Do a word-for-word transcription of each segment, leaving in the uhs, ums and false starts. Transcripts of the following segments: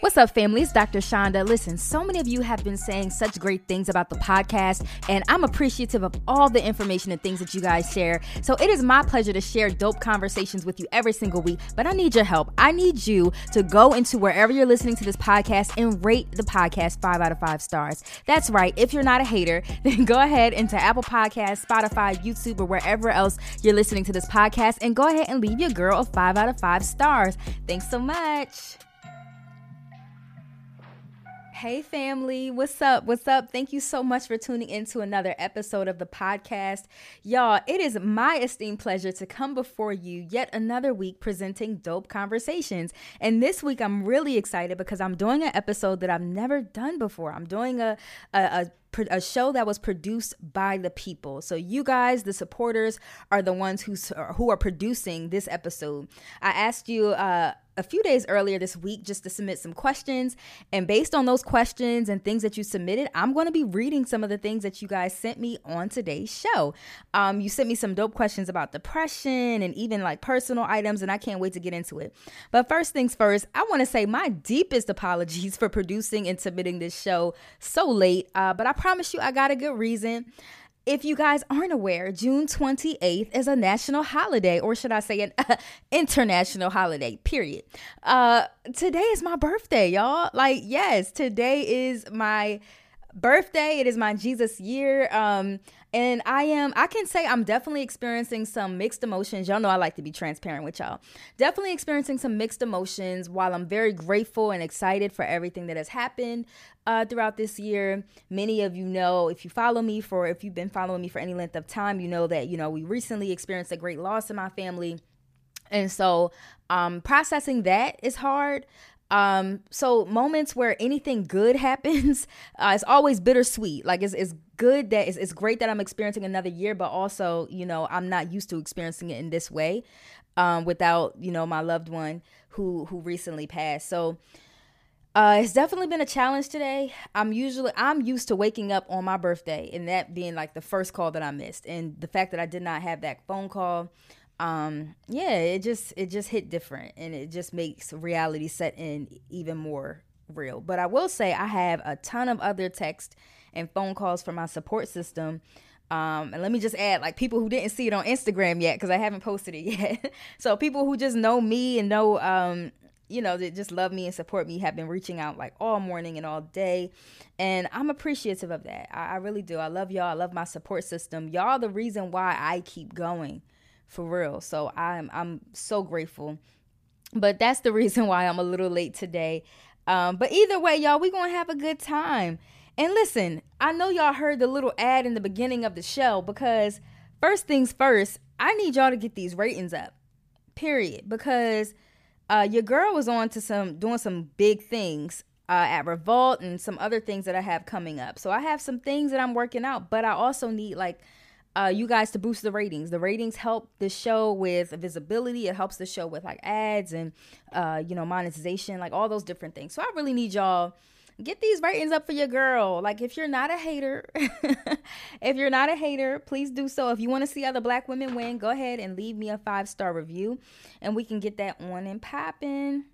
What's up, family? It's Doctor Chanda. Listen, so many of you have been saying such great things about the podcast, and I'm appreciative of all the information and things that you guys share. So it is my pleasure to share dope conversations with you every single week, but I need your help. I need you to go into wherever you're listening to this podcast and rate the podcast five out of five stars. That's right. If you're not a hater, then go ahead into Apple Podcasts, Spotify, YouTube, or wherever else you're listening to this podcast, and go ahead and leave your girl a five out of five stars. Thanks so much. Hey family, what's up? What's up? Thank you so much for tuning in to another episode of the podcast. Y'all, it is my esteemed pleasure to come before you yet another week presenting dope conversations. And this week I'm really excited because I'm doing an episode that I've never done before. I'm doing a a, a a show that was produced by the people. So you guys, the supporters, are the ones who, who are producing this episode. I asked you uh, a few days earlier this week just to submit some questions. And based on those questions and things that you submitted, I'm going to be reading some of the things that you guys sent me on today's show. Um, you sent me some dope questions about depression and even like personal items, and I can't wait to get into it. But first things first, I want to say my deepest apologies for producing and submitting this show so late, uh, but I I promise you I got a good reason. If you guys aren't aware, June twenty-eighth is a national holiday, or should I say an uh, international holiday, period. Uh, today is my birthday, y'all. Like, yes, today is my birthday. It is my Jesus year. Um, and I am, I can say I'm definitely experiencing some mixed emotions. Y'all know I like to be transparent with y'all. Definitely experiencing some mixed emotions while I'm very grateful and excited for everything that has happened Uh, throughout this year. Many of you know, if you follow me for, if you've been following me for any length of time, you know that, you know, we recently experienced a great loss in my family. And so um, processing that is hard. Um, so moments where anything good happens, uh, it's always bittersweet. Like it's, it's good that it's, it's great that I'm experiencing another year, but also, you know, I'm not used to experiencing it in this way um, without, you know, my loved one who, who recently passed. So Uh, it's definitely been a challenge today. I'm usually, I'm used to waking up on my birthday and that being like the first call that I missed. And the fact that I did not have that phone call, um, yeah, it just, it just hit different and it just makes reality set in even more real. But I will say I have a ton of other texts and phone calls from my support system. Um, and let me just add, like, people who didn't see it on Instagram yet, because I haven't posted it yet. So people who just know me and know, um, you know, that just love me and support me have been reaching out like all morning and all day. And I'm appreciative of that. I, I really do. I love y'all. I love my support system. Y'all the reason why I keep going for real. So I'm, I'm so grateful, but that's the reason why I'm a little late today. Um, but either way, y'all, we gonna have a good time. And listen, I know y'all heard the little ad in the beginning of the show, because first things first, I need y'all to get these ratings up, period. Because Uh, your girl was on to some doing some big things uh, at Revolt and some other things that I have coming up. So I have some things that I'm working out, but I also need like uh, you guys to boost the ratings. The ratings help the show with visibility. It helps the show with like ads and, uh, you know, monetization, like all those different things. So I really need y'all. Get these ratings up for your girl. Like, if you're not a hater, if you're not a hater, please do so. If you want to see other black women win, go ahead and leave me a five-star review, and we can get that on and popping.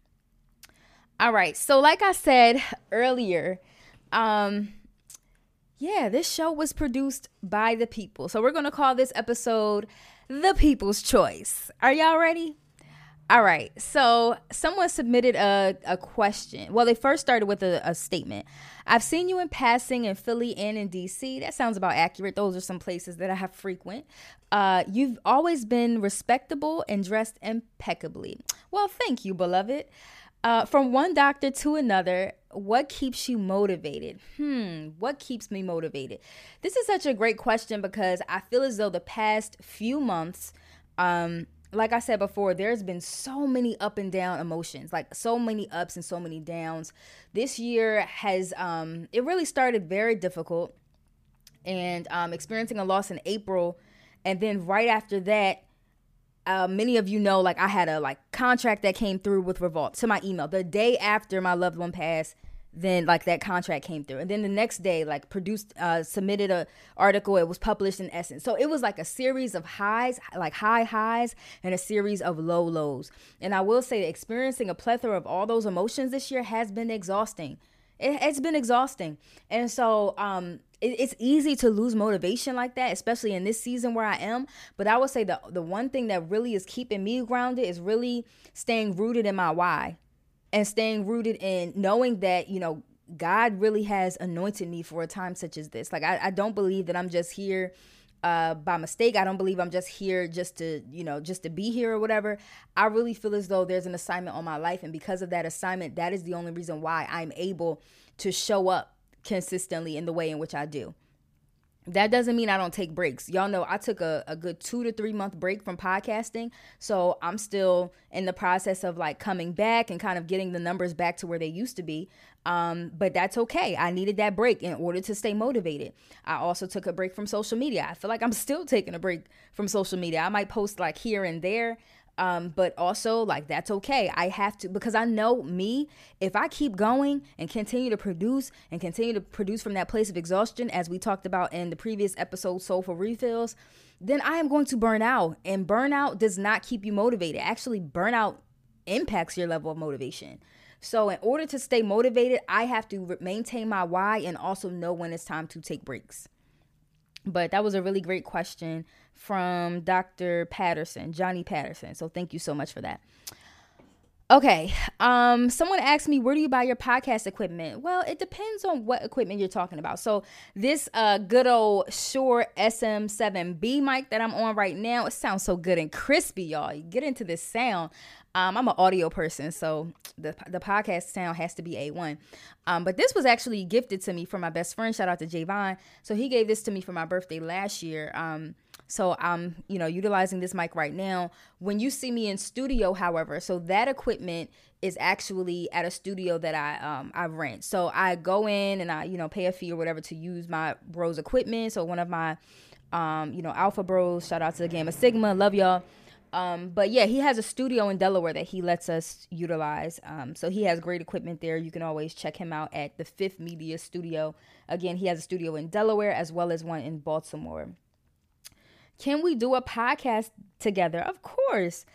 All right. So like I said earlier, um, yeah, this show was produced by the people. So we're going to call this episode The People's Choice. Are y'all ready? All right, so someone submitted a, a question. Well, they first started with a, a statement. I've seen you in passing in Philly and in D C. That sounds about accurate. Those are some places that I have frequent. Uh, you've always been respectable and dressed impeccably. Well, thank you, beloved. Uh, from one doctor to another, what keeps you motivated? Hmm, what keeps me motivated? This is such a great question because I feel as though the past few months, um, like I said before, there's been so many up and down emotions, like so many ups and so many downs. This year has, um, it really started very difficult and um, experiencing a loss in April. And then right after that, Uh, many of you know, like, I had a like contract that came through with Revolt to my email the day after my loved one passed. Then like that contract came through, and then the next day like produced, uh, submitted a article. It was published in Essence. So it was like a series of highs, like high highs, and a series of low lows. And I will say, experiencing a plethora of all those emotions this year has been exhausting. It, it's been exhausting, and so um, it, it's easy to lose motivation like that, especially in this season where I am. But I would say the the one thing that really is keeping me grounded is really staying rooted in my why, and staying rooted in knowing that, you know, God really has anointed me for a time such as this. Like, I, I don't believe that I'm just here uh, by mistake. I don't believe I'm just here just to, you know, just to be here or whatever. I really feel as though there's an assignment on my life. And because of that assignment, that is the only reason why I'm able to show up consistently in the way in which I do. That doesn't mean I don't take breaks. Y'all know I took a, a good two to three month break from podcasting. So I'm still in the process of like coming back and kind of getting the numbers back to where they used to be. Um, but that's okay. I needed that break in order to stay motivated. I also took a break from social media. I feel like I'm still taking a break from social media. I might post like here and there. Um, but also, like, that's okay. I have to, because I know me, if I keep going and continue to produce and continue to produce from that place of exhaustion, as we talked about in the previous episode, Soulful Refills, then I am going to burn out. And burnout does not keep you motivated. Actually, burnout impacts your level of motivation. So in order to stay motivated, I have to maintain my why and also know when it's time to take breaks. But that was a really great question from Doctor Patterson, Johnny Patterson. So thank you so much for that. Okay. Um, someone asked me, where do you buy your podcast equipment? Well, it depends on what equipment you're talking about. So this uh, good old Shure S M seven B mic that I'm on right now, it sounds so good and crispy, y'all. You get into this sound. Um, I'm an audio person, so the the podcast sound has to be A one. Um, but this was actually gifted to me from my best friend. Shout out to Javon. So he gave this to me for my birthday last year. Um, so I'm, you know, utilizing this mic right now. When you see me in studio, however, so that equipment is actually at a studio that I um, I rent. So I go in and I, you know, pay a fee or whatever to use my bro's equipment. So one of my, um, you know, alpha bros. Shout out to the Gamma Sigma. Love y'all. Um, but yeah, he has a studio in Delaware that he lets us utilize. Um, so he has great equipment there. You can always check him out at the Fifth Media Studio. Again, he has a studio in Delaware as well as one in Baltimore. Can we do a podcast together? Of course,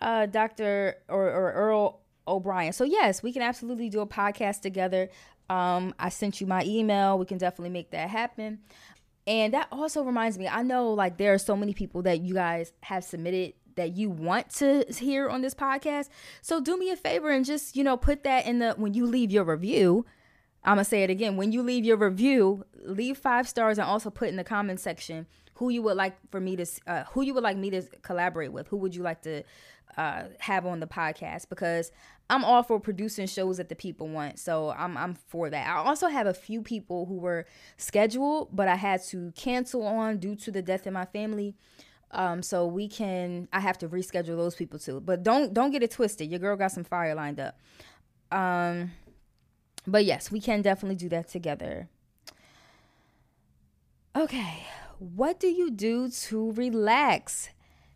uh, Doctor or, or Earl O'Brien. So yes, we can absolutely do a podcast together. Um, I sent you my email. We can definitely make that happen. And that also reminds me, I know like there are so many people that you guys have submitted that you want to hear on this podcast. So do me a favor and just, you know, put that in the, when you leave your review, I'm gonna say it again, when you leave your review, leave five stars and also put in the comment section who you would like for me to, uh, who you would like me to collaborate with, who would you like to uh, have on the podcast, because I'm all for producing shows that the people want. So I'm I'm for that. I also have a few people who were scheduled, but I had to cancel on due to the death in my family. Um, so we can, I have to reschedule those people too, but don't, don't get it twisted. Your girl got some fire lined up. Um, but yes, we can definitely do that together. Okay. What do you do to relax?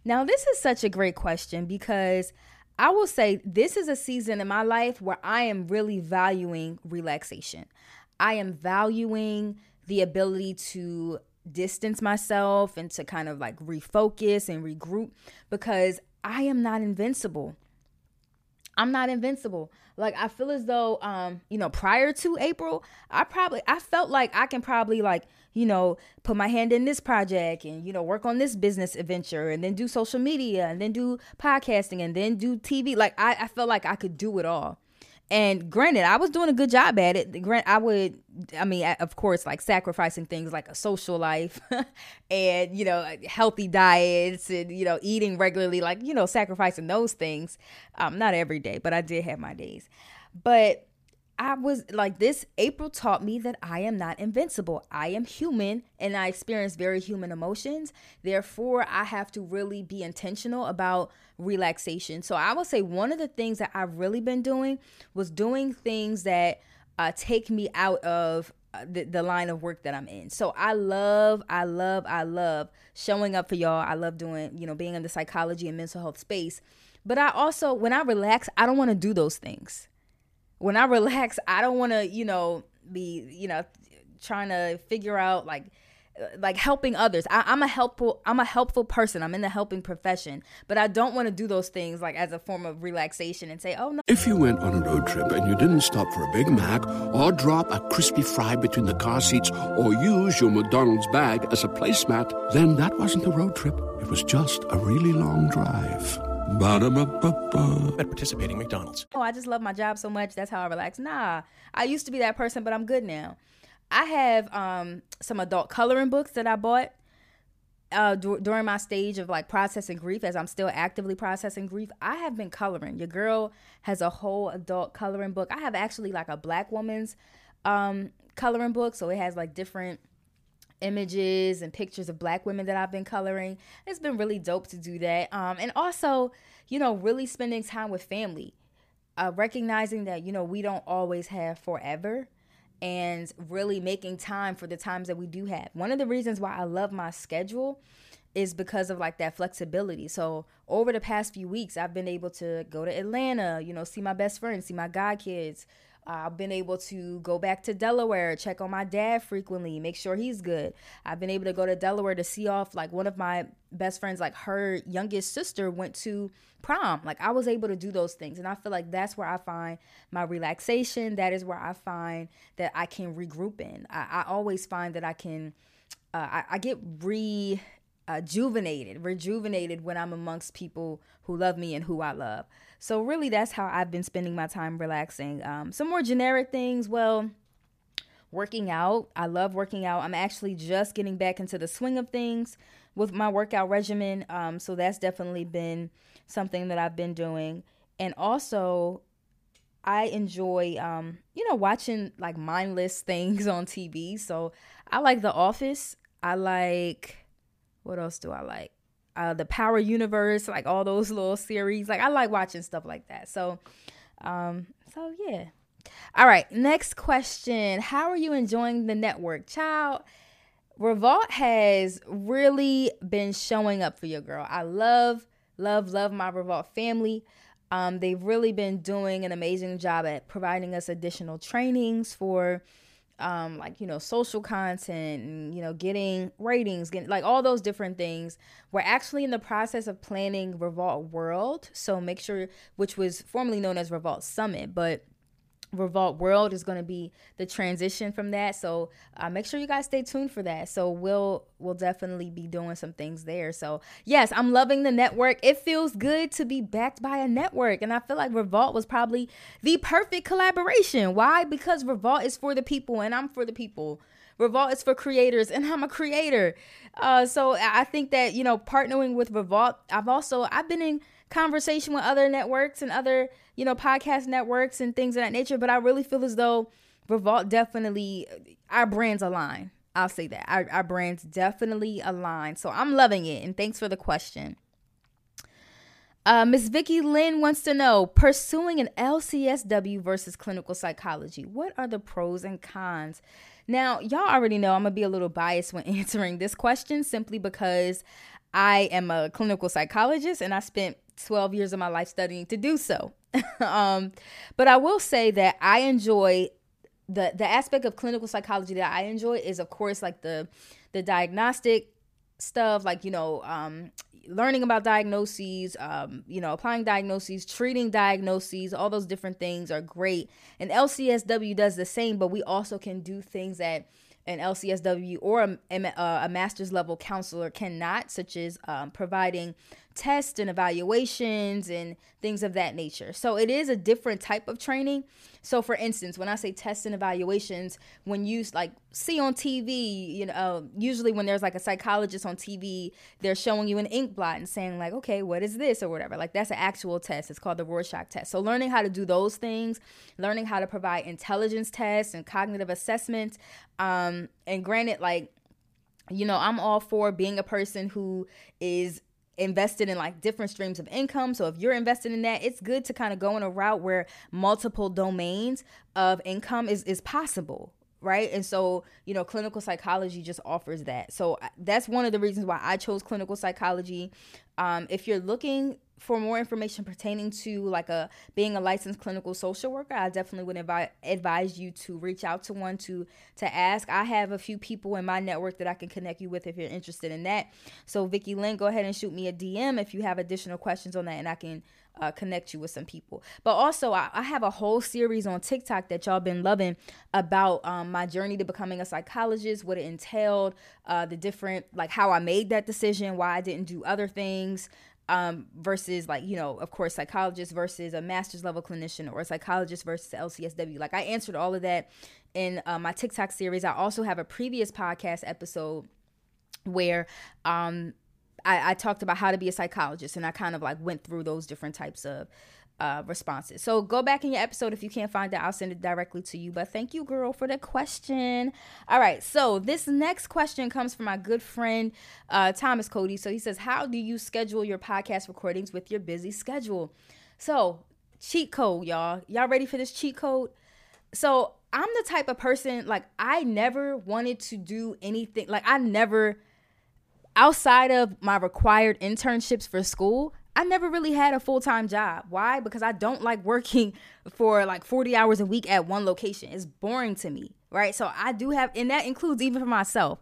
Now, this is such a great question because I will say this is a season in my life where I am really valuing relaxation. I am valuing the ability to distance myself and to kind of like refocus and regroup, because I am not invincible. I'm not invincible. Like, I feel as though, um, you know, prior to April, I probably, I felt like I can probably like, you know, put my hand in this project and, you know, work on this business adventure and then do social media and then do podcasting and then do T V. Like, I, I felt like I could do it all. And granted, I was doing a good job at it. Grant, I would, I mean, of course, like sacrificing things like a social life and, you know, healthy diets and, you know, eating regularly, like, you know, sacrificing those things. Um, not every day, but I did have my days. But I was like, this April taught me that I am not invincible. I am human and I experience very human emotions. Therefore, I have to really be intentional about relaxation. So I will say one of the things that I've really been doing was doing things that uh, take me out of the, the line of work that I'm in. So I love, I love, I love showing up for y'all. I love doing, you know, being in the psychology and mental health space. But I also, when I relax, I don't want to do those things. When I relax, I don't want to, you know, be, you know, trying to figure out like, like helping others. I, I'm a helpful, I'm a helpful person. I'm in the helping profession, but I don't want to do those things like as a form of relaxation and say, oh no. If you went on a road trip and you didn't stop for a Big Mac or drop a crispy fry between the car seats or use your McDonald's bag as a placemat, then that wasn't a road trip. It was just a really long drive. Ba-da-ba-ba-ba. At participating McDonald's. Oh, I just love my job so much. That's how I relax. Nah, I used to be that person, but I'm good now. I have um, some adult coloring books that I bought uh, d- during my stage of like processing grief, as I'm still actively processing grief. I have been coloring. Your girl has a whole adult coloring book. I have actually like a black woman's um, coloring book. So it has like different images and pictures of black women that I've been coloring. It's been really dope to do that. Um, and also, you know, really spending time with family, uh, recognizing that, you know, we don't always have forever. And really making time for the times that we do have. One of the reasons why I love my schedule is because of like that flexibility. So over the past few weeks, I've been able to go to Atlanta, you know, see my best friends, see my godkids. Uh, I've been able to go back to Delaware, check on my dad frequently, make sure he's good. I've been able to go to Delaware to see off like one of my best friends, like her youngest sister went to prom. Like I was able to do those things. And I feel like that's where I find my relaxation. That is where I find that I can regroup in. I, I always find that I can, uh, I, I get rejuvenated, rejuvenated when I'm amongst people who love me and who I love. So really, that's how I've been spending my time relaxing. Um, some more generic things. Well, working out. I love working out. I'm actually just getting back into the swing of things with my workout regimen. Um, so that's definitely been something that I've been doing. And also, I enjoy, um, you know, watching like mindless things on T V. So I like The Office. I like, what else do I like? Uh, the Power Universe, like all those little series. Like I like watching stuff like that. So, um, so yeah. All right. Next question. How are you enjoying the network? Child, Revolt has really been showing up for your girl. I love, love, love my Revolt family. Um, they've really been doing an amazing job at providing us additional trainings for Um, like, you know, social content and, you know, getting ratings, getting like all those different things. We're actually in the process of planning Revolt World. So make sure, which was formerly known as Revolt Summit, but Revolt World is going to be the transition from that. So uh, make sure you guys stay tuned for that. So we'll, we'll definitely be doing some things there. So yes, I'm loving the network. It feels good to be backed by a network. And I feel like Revolt was probably the perfect collaboration. Why? Because Revolt is for the people and I'm for the people. Revolt is for creators and I'm a creator. Uh, so I think that, you know, partnering with Revolt, I've also, I've been in conversation with other networks and other, you know, podcast networks and things of that nature. But I really feel as though Revolt definitely, our brands align. I'll say that. Our, our brands definitely align. So I'm loving it. And thanks for the question. Uh, Miss Vicky Lynn wants to know, pursuing an L C S W versus clinical psychology, what are the pros and cons? Now, y'all already know I'm going to be a little biased when answering this question simply because I am a clinical psychologist and I spent twelve years of my life studying to do so. um, but I will say that I enjoy the, the aspect of clinical psychology that I enjoy is, of course, like the, the diagnostic stuff, like, you know, um, learning about diagnoses, um, you know, applying diagnoses, treating diagnoses, all those different things are great. And L C S W does the same, but we also can do things that an L C S W or a, a master's level counselor cannot, such as um, providing tests and evaluations and things of that nature. So it is a different type of training. So for instance, when I say tests and evaluations, when you like see on T V, you know, uh, usually when there's like a psychologist on T V, they're showing you an ink blot and saying like, okay, what is this or whatever? Like that's an actual test. It's called the Rorschach test. So learning how to do those things, learning how to provide intelligence tests and cognitive assessments. Um, and granted, like, you know, I'm all for being a person who is invested in like different streams of income. So if you're invested in that, it's good to kind of go in a route where multiple domains of income is, is possible, right? And so, you know, clinical psychology just offers that. So that's one of the reasons why I chose clinical psychology. Um, if you're looking for more information pertaining to like a being a licensed clinical social worker, I definitely would advi- advise you to reach out to one to to ask. I have a few people in my network that I can connect you with if you're interested in that. So Vicky Lynn, go ahead and shoot me a D M if you have additional questions on that, and I can uh, connect you with some people. But also, I, I have a whole series on TikTok that y'all been loving about um, my journey to becoming a psychologist, what it entailed, uh, the different, like how I made that decision, why I didn't do other things. Um, versus like, you know, of course, psychologist versus a master's level clinician, or a psychologist versus L C S W. Like I answered all of that in uh, my TikTok series. I also have a previous podcast episode where um, I, I talked about how to be a psychologist, and I kind of like went through those different types of uh, responses. So go back in your episode. If you can't find it, I'll send it directly to you. But thank you, girl, for the question. All right. So this next question comes from my good friend, uh, Thomas Cody. So he says, how do you schedule your podcast recordings with your busy schedule? So cheat code, y'all. Y'all ready for this cheat code? So I'm the type of person, like I never wanted to do anything. Like I never, outside of my required internships for school, I never really had a full-time job. Why? Because I don't like working for like forty hours a week at one location. It's boring to me, right? So I do have, and that includes even for myself.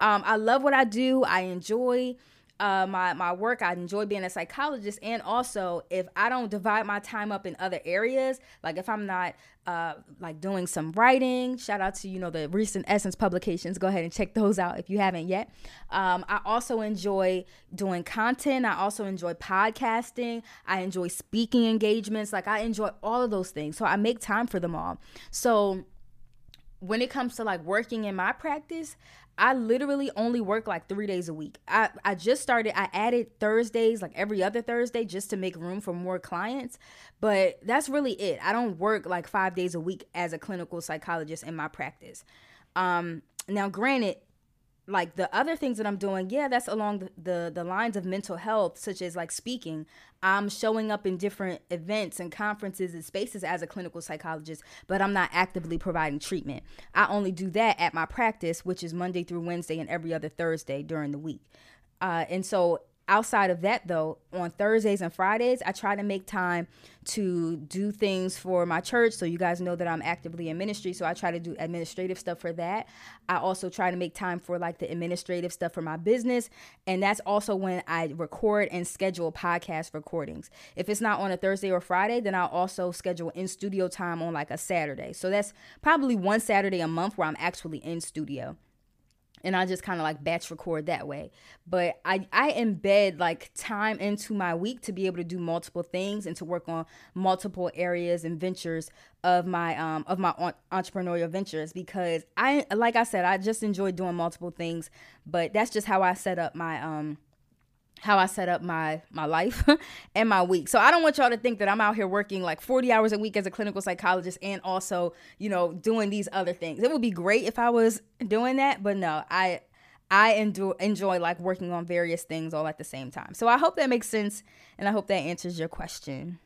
Um, I love what I do. I enjoy uh, my, my work. I enjoy being a psychologist. And also, if I don't divide my time up in other areas, like if I'm not uh, like doing some writing, shout out to, you know, the recent Essence publications. Go ahead and check those out if you haven't yet. Um, I also enjoy doing content. I also enjoy podcasting. I enjoy speaking engagements. Like I enjoy all of those things. So I make time for them all. So when it comes to like working in my practice, I literally only work like three days a week. I, I just started, I added Thursdays, like every other Thursday, just to make room for more clients. But that's really it. I don't work like five days a week as a clinical psychologist in my practice. Um, now, granted, like the other things that I'm doing, yeah, that's along the, the, the lines of mental health, such as like speaking. I'm showing up in different events and conferences and spaces as a clinical psychologist, but I'm not actively providing treatment. I only do that at my practice, which is Monday through Wednesday and every other Thursday during the week. Uh, and so outside of that, though, on Thursdays and Fridays, I try to make time to do things for my church. So you guys know that I'm actively in ministry, so I try to do administrative stuff for that. I also try to make time for like the administrative stuff for my business. And that's also when I record and schedule podcast recordings. If it's not on a Thursday or Friday, then I'll also schedule in studio time on like a Saturday. So that's probably one Saturday a month where I'm actually in studio. And I just kind of like batch record that way. But I, I embed like time into my week to be able to do multiple things and to work on multiple areas and ventures of my um of my entrepreneurial ventures, because I, like I said, I just enjoy doing multiple things. But that's just how I set up my um how I set up my my life and my week. So I don't want y'all to think that I'm out here working like forty hours a week as a clinical psychologist and also, you know, doing these other things. It would be great if I was doing that, but no, I I enjoy, enjoy like working on various things all at the same time. So I hope that makes sense, and I hope that answers your question.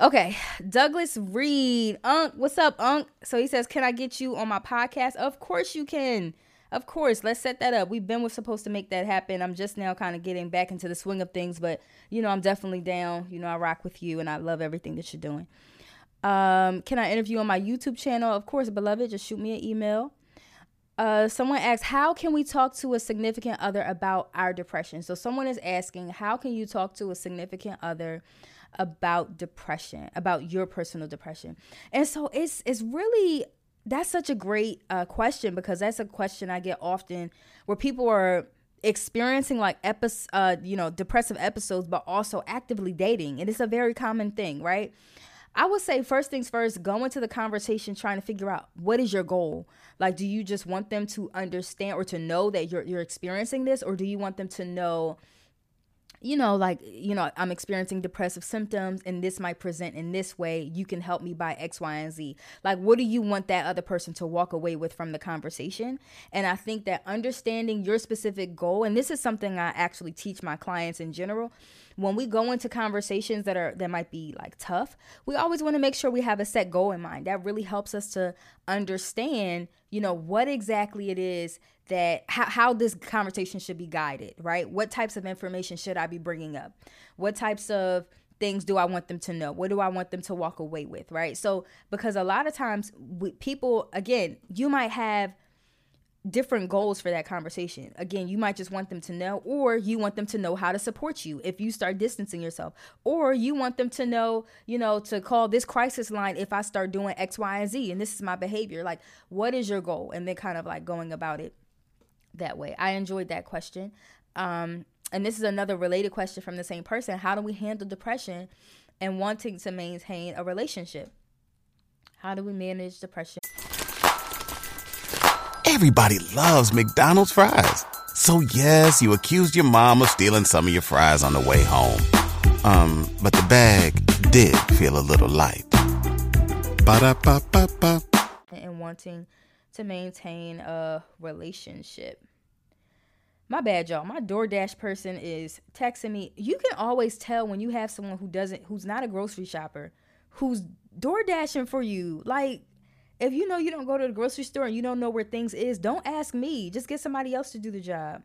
Okay, Douglas Reed, Unc, what's up, Unc? So he says, can I get you on my podcast? Of course you can. Of course, let's set that up. We've been we're supposed to make that happen. I'm just now kind of getting back into the swing of things, but, you know, I'm definitely down. You know, I rock with you, and I love everything that you're doing. Um, can I interview on my YouTube channel? Of course, beloved, just shoot me an email. Uh, someone asks, how can we talk to a significant other about our depression? So someone is asking, how can you talk to a significant other about depression, about your personal depression? And so it's it's really... That's such a great uh, question, because that's a question I get often, where people are experiencing like epi- uh, you know, depressive episodes, but also actively dating. And it's a very common thing, right? I would say first things first, go into the conversation trying to figure out, what is your goal? Like, do you just want them to understand or to know that you're you're experiencing this? Or do you want them to know you know, like, you know, I'm experiencing depressive symptoms and this might present in this way. You can help me by X, Y, and Z. Like, what do you want that other person to walk away with from the conversation? And I think that understanding your specific goal, and this is something I actually teach my clients in general, when we go into conversations that are that might be like tough, we always want to make sure we have a set goal in mind. That really helps us to understand, you know, what exactly it is that how, how this conversation should be guided, right? What types of information should I be bringing up? What types of things do I want them to know? What do I want them to walk away with, right? So because a lot of times with people, again, you might have different goals for that conversation. Again, you might just want them to know, or you want them to know how to support you if you start distancing yourself, or you want them to know, you know, to call this crisis line if I start doing X, Y, and Z, and this is my behavior. Like, what is your goal? And then kind of like going about it that way. I enjoyed that question. Um, and this is another related question from the same person. How do we handle depression and wanting to maintain a relationship? How do we manage depression? Everybody loves McDonald's fries. So yes, you accused your mom of stealing some of your fries on the way home. Um, but the bag did feel a little light. Ba-da-ba-ba-ba. And wanting to maintain a relationship. My bad, y'all. My DoorDash person is texting me. You can always tell when you have someone who doesn't, who's not a grocery shopper, who's DoorDashing for you. Like, if you know you don't go to the grocery store and you don't know where things is, don't ask me. Just get somebody else to do the job.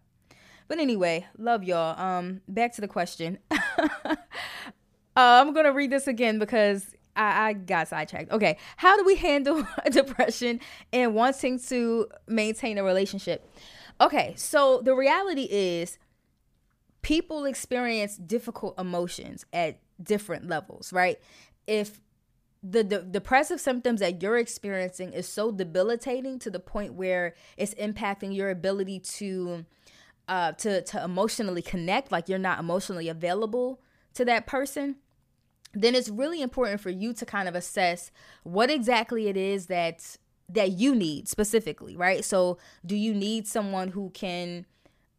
But anyway, love y'all. Um, back to the question. uh, I'm going to read this again because I, I got sidetracked. Okay. How do we handle depression and wanting to maintain a relationship? Okay. So the reality is people experience difficult emotions at different levels, right? If The, the depressive symptoms that you're experiencing is so debilitating to the point where it's impacting your ability to uh, to to emotionally connect, like you're not emotionally available to that person, then it's really important for you to kind of assess what exactly it is that that you need specifically, right? So do you need someone who can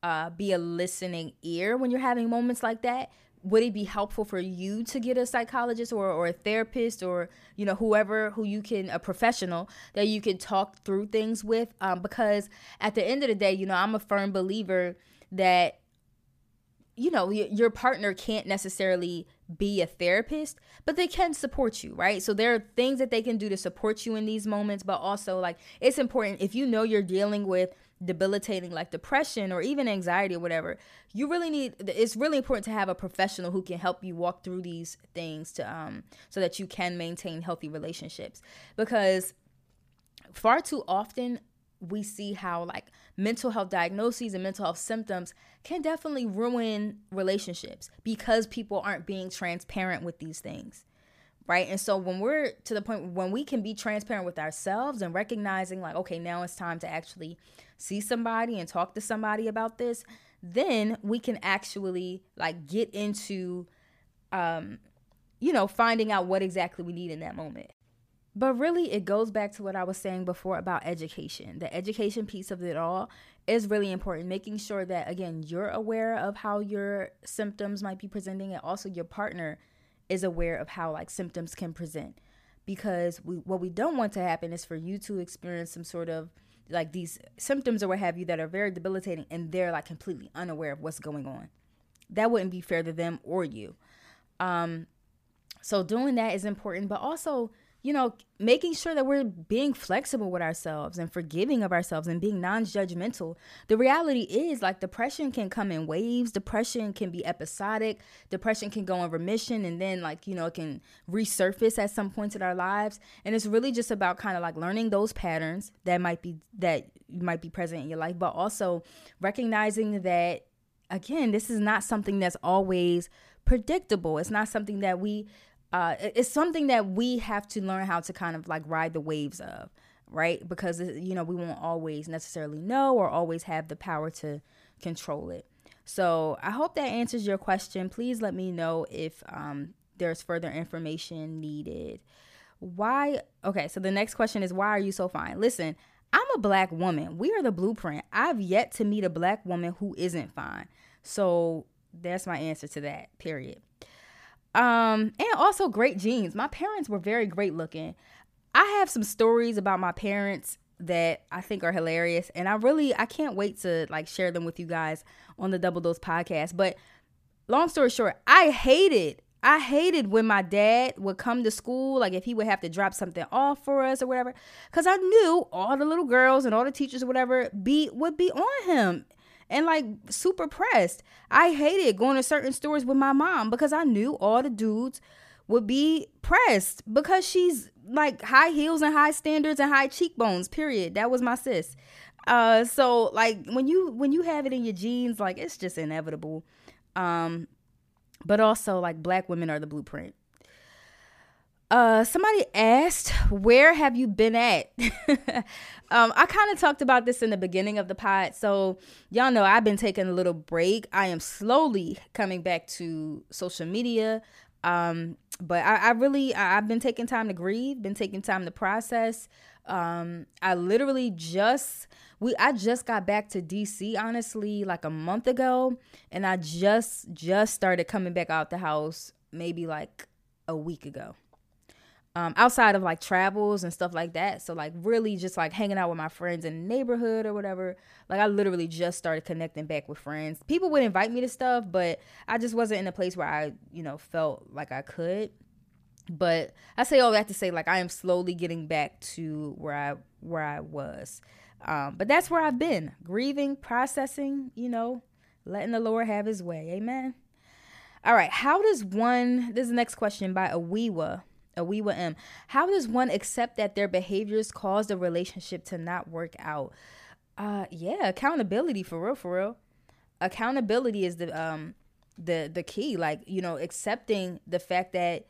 uh, be a listening ear when you're having moments like that? Would it be helpful for you to get a psychologist or, or a therapist or, you know, whoever who you can, a professional that you can talk through things with? Um, because at the end of the day, you know, I'm a firm believer that, you know, y- your partner can't necessarily be a therapist, but they can support you, right? So there are things that they can do to support you in these moments, but also like it's important if you know you're dealing with debilitating like depression or even anxiety or whatever, you really need, it's really important to have a professional who can help you walk through these things to um so that you can maintain healthy relationships. Because far too often we see how like mental health diagnoses and mental health symptoms can definitely ruin relationships because people aren't being transparent with these things. Right. And so when we're to the point when we can be transparent with ourselves and recognizing like, OK, now it's time to actually see somebody and talk to somebody about this, then we can actually like get into, um, you know, finding out what exactly we need in that moment. But really, it goes back to what I was saying before about education. The education piece of it all is really important. Making sure that, again, you're aware of how your symptoms might be presenting and also your partner is aware of how like symptoms can present, because we, what we don't want to happen is for you to experience some sort of like these symptoms or what have you that are very debilitating and they're like completely unaware of what's going on. That wouldn't be fair to them or you. Um, so doing that is important, but also, you know, making sure that we're being flexible with ourselves and forgiving of ourselves and being non-judgmental. The reality is like depression can come in waves. Depression can be episodic. Depression can go in remission. And then like, you know, it can resurface at some points in our lives. And it's really just about kind of like learning those patterns that might be that might be present in your life, but also recognizing that, again, this is not something that's always predictable. It's not something that we Uh, it's something that we have to learn how to kind of like ride the waves of, right? Because, you know, we won't always necessarily know or always have the power to control it. So I hope that answers your question. Please let me know if um, there's further information needed. Why? Okay, so the next question is, why are you so fine? Listen, I'm a black woman. We are the blueprint. I've yet to meet a black woman who isn't fine. So That's my answer to that, period. Um, and also great genes. My parents were very great looking. I have some stories about my parents that I think are hilarious. And I really, I can't wait to like share them with you guys on the Double Dose podcast. But long story short, I hated, I hated when my dad would come to school, like if he would have to drop something off for us or whatever, because I knew all the little girls and all the teachers or whatever be would be on him and like super pressed. I hated going to certain stores with my mom because I knew all the dudes would be pressed because she's like high heels and high standards and high cheekbones, period. That was my sis. Uh, so like when you, when you have it in your genes, like it's just inevitable. Um, but also like black women are the blueprint. Uh, somebody asked, where have you been at? um, I kind of talked about this in the beginning of the pod. So y'all know I've been taking a little break. I am slowly coming back to social media. Um, but I, I really, I, I've been taking time to grieve, been taking time to process. Um, I literally just, we, I just got back to D C, honestly, like a month ago. And I just, just started coming back out the house maybe like a week ago. Um, outside of like travels and stuff like that. So like really just like hanging out with my friends in the neighborhood or whatever. Like I literally just started connecting back with friends. People would invite me to stuff, but I just wasn't in a place where I, you know, felt like I could. But I say all that to say like I am slowly getting back to where I where I was. Um, but that's where I've been. Grieving, processing, you know, letting the Lord have his way. Amen. All right. How does one, this is the next question by Awiwa. Awiwa M. How does one accept that their behaviors cause the relationship to not work out? Uh, yeah, accountability for real, for real. Accountability is the um the the key. Like, you know, accepting the fact that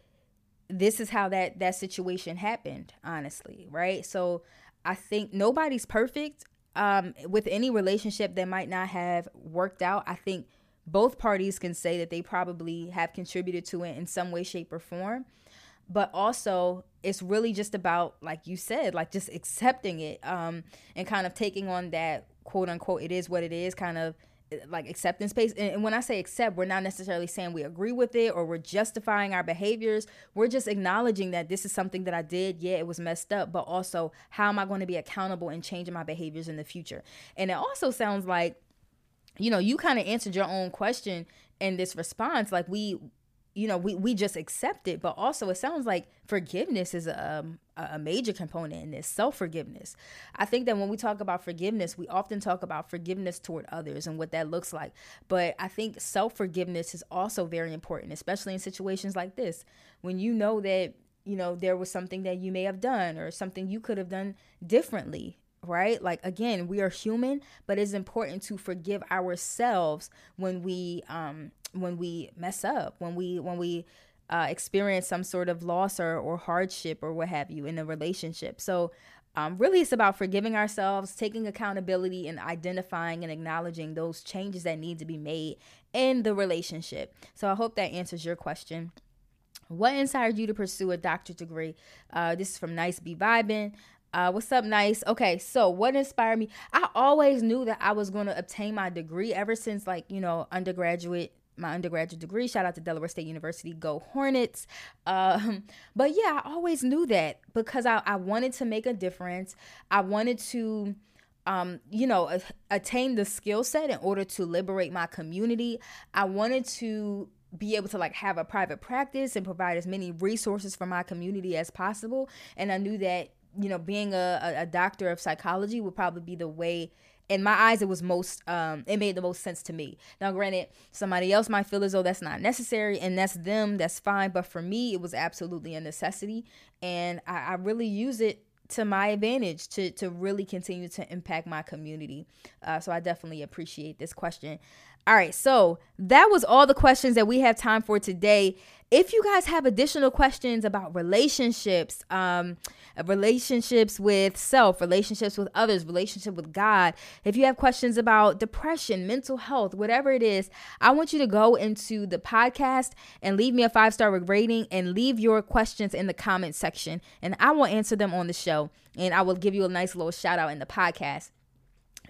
this is how that that situation happened. Honestly, right? So I think nobody's perfect. Um, with any relationship that might not have worked out, I think both parties can say that they probably have contributed to it in some way, shape, or form. But also it's really just about, like you said, like just accepting it um, and kind of taking on that quote unquote, it is what it is kind of like acceptance space. And, and when I say accept, we're not necessarily saying we agree with it or we're justifying our behaviors. We're just acknowledging that this is something that I did. Yeah, it was messed up. But also, how am I going to be accountable and changing my behaviors in the future? And it also sounds like, you know, you kind of answered your own question in this response. Like we you know, we, we just accept it, but also it sounds like forgiveness is a, a major component in this, self-forgiveness. I think that when we talk about forgiveness, we often talk about forgiveness toward others and what that looks like. But I think self-forgiveness is also very important, especially in situations like this, when you know that, you know, there was something that you may have done or something you could have done differently. Right? Like, again, we are human, but it's important to forgive ourselves when we, um, when we mess up, when we, when we, uh, experience some sort of loss or, or hardship or what have you in a relationship. So, um, really it's about forgiving ourselves, taking accountability and identifying and acknowledging those changes that need to be made in the relationship. So I hope that answers your question. What inspired you to pursue a doctorate degree? Uh, this is from Nice Be Vibin'. Uh, what's up, Nice? Okay, so what inspired me? I always knew that I was going to obtain my degree ever since, like, you know, undergraduate, my undergraduate degree. Shout out to Delaware State University. Go Hornets. Um, but yeah, I always knew that because I, I wanted to make a difference. I wanted to, um, you know, attain the skill set in order to liberate my community. I wanted to be able to like have a private practice and provide as many resources for my community as possible. And I knew that, you know, being a, a doctor of psychology would probably be the way, in my eyes, it was most, um, it made the most sense to me. Now, granted, somebody else might feel as though that's not necessary and that's them, that's fine. But for me, it was absolutely a necessity. And I, I really use it to my advantage to, to really continue to impact my community. Uh, so I definitely appreciate this question. All right, so that was all the questions that we have time for today. If you guys have additional questions about relationships, um, relationships with self, relationships with others, relationship with God, if you have questions about depression, mental health, whatever it is, I want you to go into the podcast and leave me a five-star rating and leave your questions in the comment section, and I will answer them on the show, and I will give you a nice little shout out in the podcast.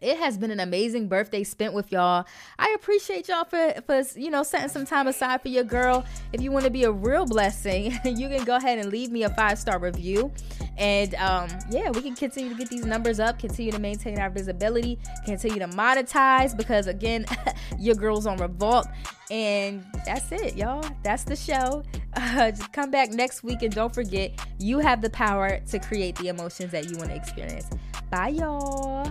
It has been an amazing birthday spent with y'all. I appreciate y'all for, for, you know, setting some time aside for your girl. If you want to be a real blessing, you can go ahead and leave me a five-star review. And, um, yeah, we can continue to get these numbers up, continue to maintain our visibility, continue to monetize because, again, your girl's on Revolt. And that's it, y'all. That's the show. Uh, just come back next week. And don't forget, you have the power to create the emotions that you want to experience. Bye, y'all.